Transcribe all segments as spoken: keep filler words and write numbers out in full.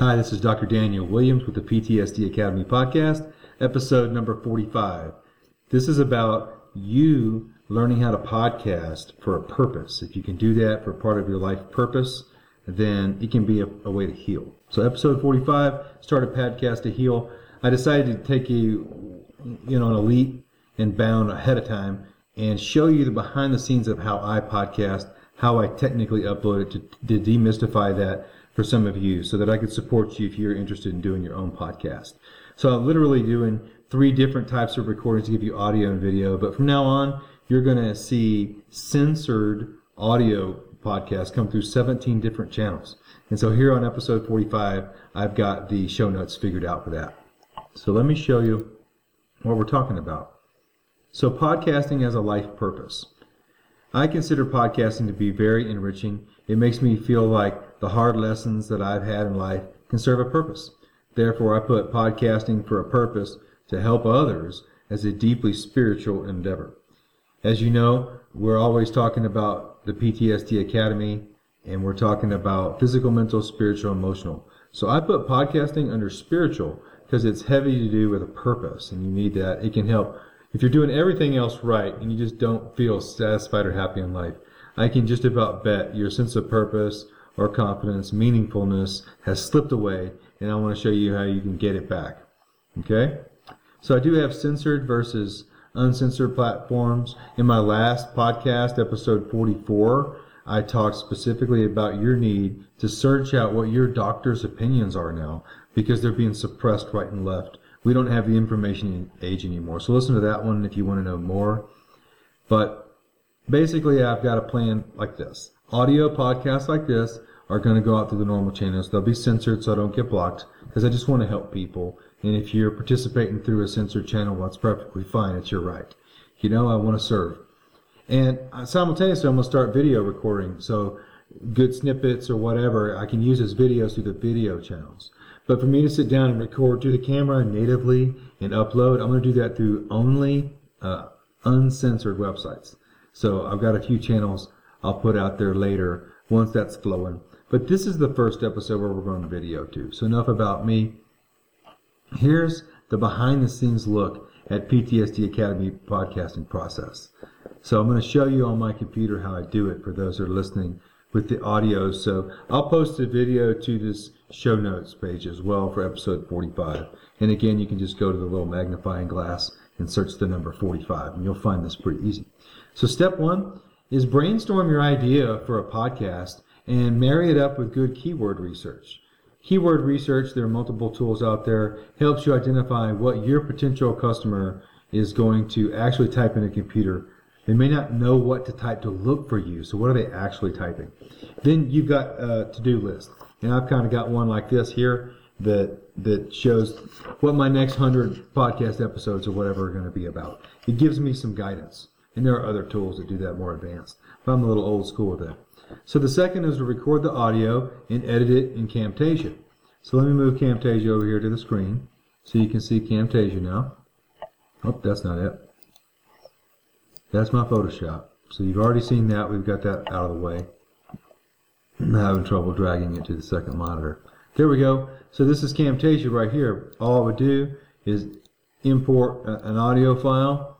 Hi, this is Doctor Daniel Williams with the P T S D Academy podcast, episode number forty-five. This is about you learning how to podcast for a purpose. If you can do that for part of your life purpose, then it can be a, a way to heal. So episode forty-five, Start a Podcast to Heal. I decided to take you, you know, an elite and bound ahead of time and show you the behind the scenes of how I podcast, how I technically upload it to, to demystify that for some of you so that I could support you if you're interested in doing your own podcast. So I'm literally doing three different types of recordings to give you audio and video, but from now on, you're going to see censored audio podcasts come through seventeen different channels. And so here on episode forty-five, I've got the show notes figured out for that. So let me show you what we're talking about. So podcasting as a life purpose. I consider podcasting to be very enriching. It makes me feel like the hard lessons that I've had in life can serve a purpose. Therefore, I put podcasting for a purpose to help others as a deeply spiritual endeavor. As you know, we're always talking about the P T S D Academy, and we're talking about physical, mental, spiritual, emotional. So I put podcasting under spiritual because it's heavy to do with a purpose, and you need that. It can help. If you're doing everything else right and you just don't feel satisfied or happy in life, I can just about bet your sense of purpose or confidence, meaningfulness has slipped away, and I want to show you how you can get it back. Okay? So I do have censored versus uncensored platforms. In my last podcast, episode forty-four, I talked specifically about your need to search out what your doctor's opinions are now because they're being suppressed right and left. We don't have the information age anymore. So listen to that one if you want to know more. But basically, I've got a plan like this. Audio podcasts like this are going to go out through the normal channels. They'll be censored so I don't get blocked because I just want to help people. And if you're participating through a censored channel, well, that's perfectly fine. It's your right. You know, I want to serve. And simultaneously, I'm going to start video recording. So good snippets or whatever, I can use as videos through the video channels. But for me to sit down and record through the camera natively and upload, I'm going to do that through only uh, uncensored websites. So I've got a few channels I'll put out there later once that's flowing. But this is the first episode where we're going to video to. So enough about me. Here's the behind-the-scenes look at P T S D Academy podcasting process. So I'm going to show you on my computer how I do it for those who are listening with the audio. So I'll post a video to this show notes page as well for episode forty-five. And again, you can just go to the little magnifying glass and search the number forty-five, and you'll find this pretty easy. So step one is brainstorm your idea for a podcast and marry it up with good keyword research. Keyword research, there are multiple tools out there, helps you identify what your potential customer is going to actually type in a computer. They may not know what to type to look for you, so what are they actually typing? Then you've got a to-do list. And I've kind of got one like this here that that shows what my next one hundred podcast episodes or whatever are going to be about. It gives me some guidance. And there are other tools that do that more advanced. But I'm a little old school with that. So the second is to record the audio and edit it in Camtasia. So let me move Camtasia over here to the screen so you can see Camtasia now. Oh, that's not it. That's my Photoshop. So you've already seen that. We've got that out of the way. I'm having trouble dragging it to the second monitor. There we go. So this is Camtasia right here. All I would do is import a, an audio file.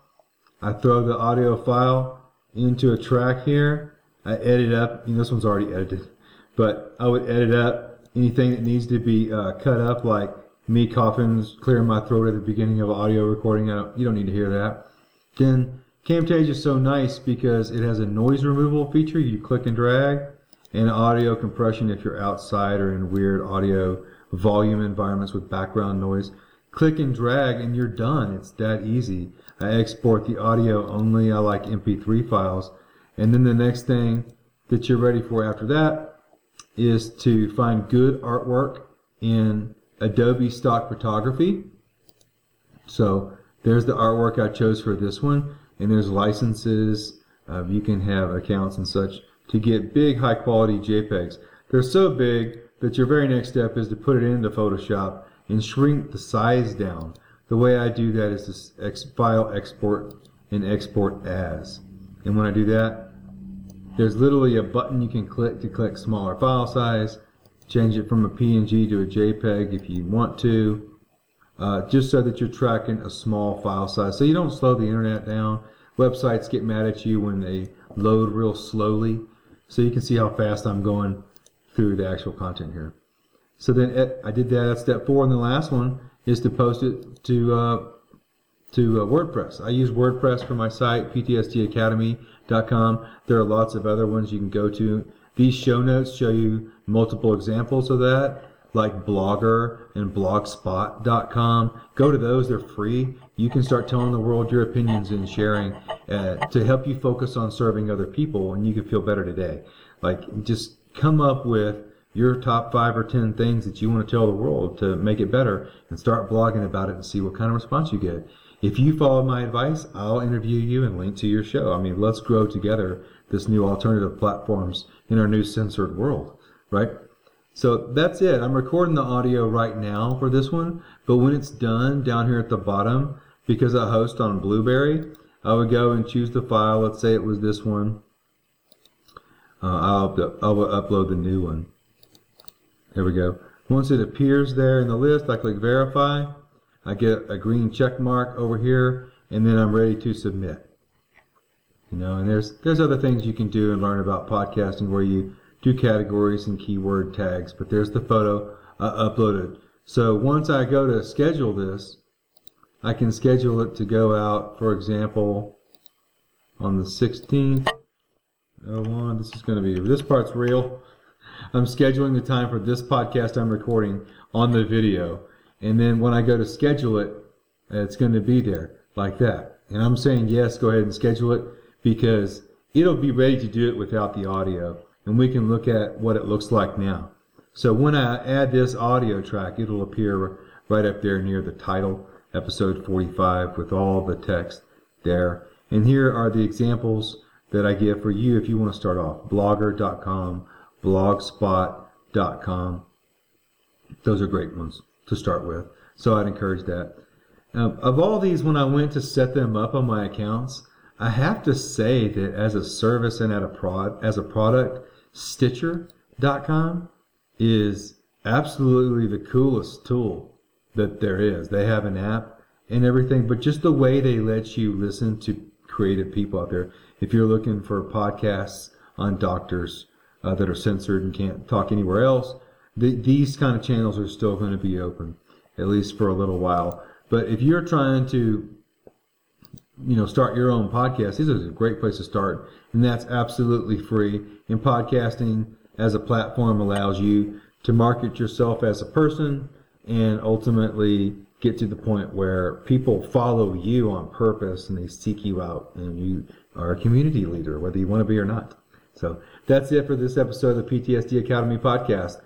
I throw the audio file into a track here. I edit up. You know, this one's already edited. But I would edit up anything that needs to be uh, cut up, like me coughing, clearing my throat at the beginning of an audio recording. I don't, you don't need to hear that. Then Camtasia is so nice because it has a noise removal feature. You click and drag. And audio compression if you're outside or in weird audio volume environments with background noise. Click and drag and you're done. It's that easy. I export the audio only. I like M P three files. And then the next thing that you're ready for after that is to find good artwork in Adobe Stock Photography. So there's the artwork I chose for this one. And there's licenses. Uh, you can have accounts and such to get big high quality JPEGs. They're so big that your very next step is to put it into Photoshop and shrink the size down. The way I do that is to file export and export as. And when I do that, there's literally a button you can click to click smaller file size. Change it from a P N G to a JPEG if you want to, uh, just so that you're tracking a small file size, so you don't slow the internet down. Websites get mad at you when they load real slowly. So you can see how fast I'm going through the actual content here. So then at, I did that at step four, and the last one is to post it to uh, to uh, WordPress. I use WordPress for my site, P T S D Academy dot com. There are lots of other ones you can go to. These show notes show you multiple examples of that, like Blogger and Blogspot dot com. Go to those, they're free. You can start telling the world your opinions and sharing uh, to help you focus on serving other people, and you can feel better today. Like, just come up with your top five or ten things that you want to tell the world to make it better, and start blogging about it and see what kind of response you get. If you follow my advice, I'll interview you and link to your show. I mean, let's grow together this new alternative platforms in our new censored world, right? So that's it. I'm recording the audio right now for this one, but when it's done, down here at the bottom, because I host on Blubrry, I would go and choose the file. Let's say it was this one. Uh, I'll, up- I'll upload the new one. There we go. Once it appears there in the list, I click verify. I get a green check mark over here, and then I'm ready to submit. You know, and there's there's other things you can do and learn about podcasting where you do categories and keyword tags, but there's the photo I uploaded. So once I go to schedule this, I can schedule it to go out, for example, on the sixteenth. oh one, this is going to be, this part's real. I'm scheduling the time for this podcast I'm recording on the video. And then when I go to schedule it, it's going to be there like that. And I'm saying, yes, go ahead and schedule it, because it'll be ready to do it without the audio. And we can look at what it looks like now. So when I add this audio track, it'll appear right up there near the title, episode forty-five, with all the text there. And here are the examples that I give for you if you want to start off. Blogger dot com, Blogspot dot com. Those are great ones to start with, so I'd encourage that. Um, of all these, when I went to set them up on my accounts, I have to say that as a service and at a prod, as a product, Stitcher dot com is absolutely the coolest tool that there is. They have an app and everything, but just the way they let you listen to creative people out there. If you're looking for podcasts on doctors uh, that are censored and can't talk anywhere else, th- these kind of channels are still going to be open, at least for a little while. But if you're trying to, you know, start your own podcast, this is a great place to start, and that's absolutely free. And podcasting as a platform allows you to market yourself as a person and ultimately get to the point where people follow you on purpose and they seek you out, and you are a community leader, whether you want to be or not. So that's it for this episode of the P T S D Academy podcast.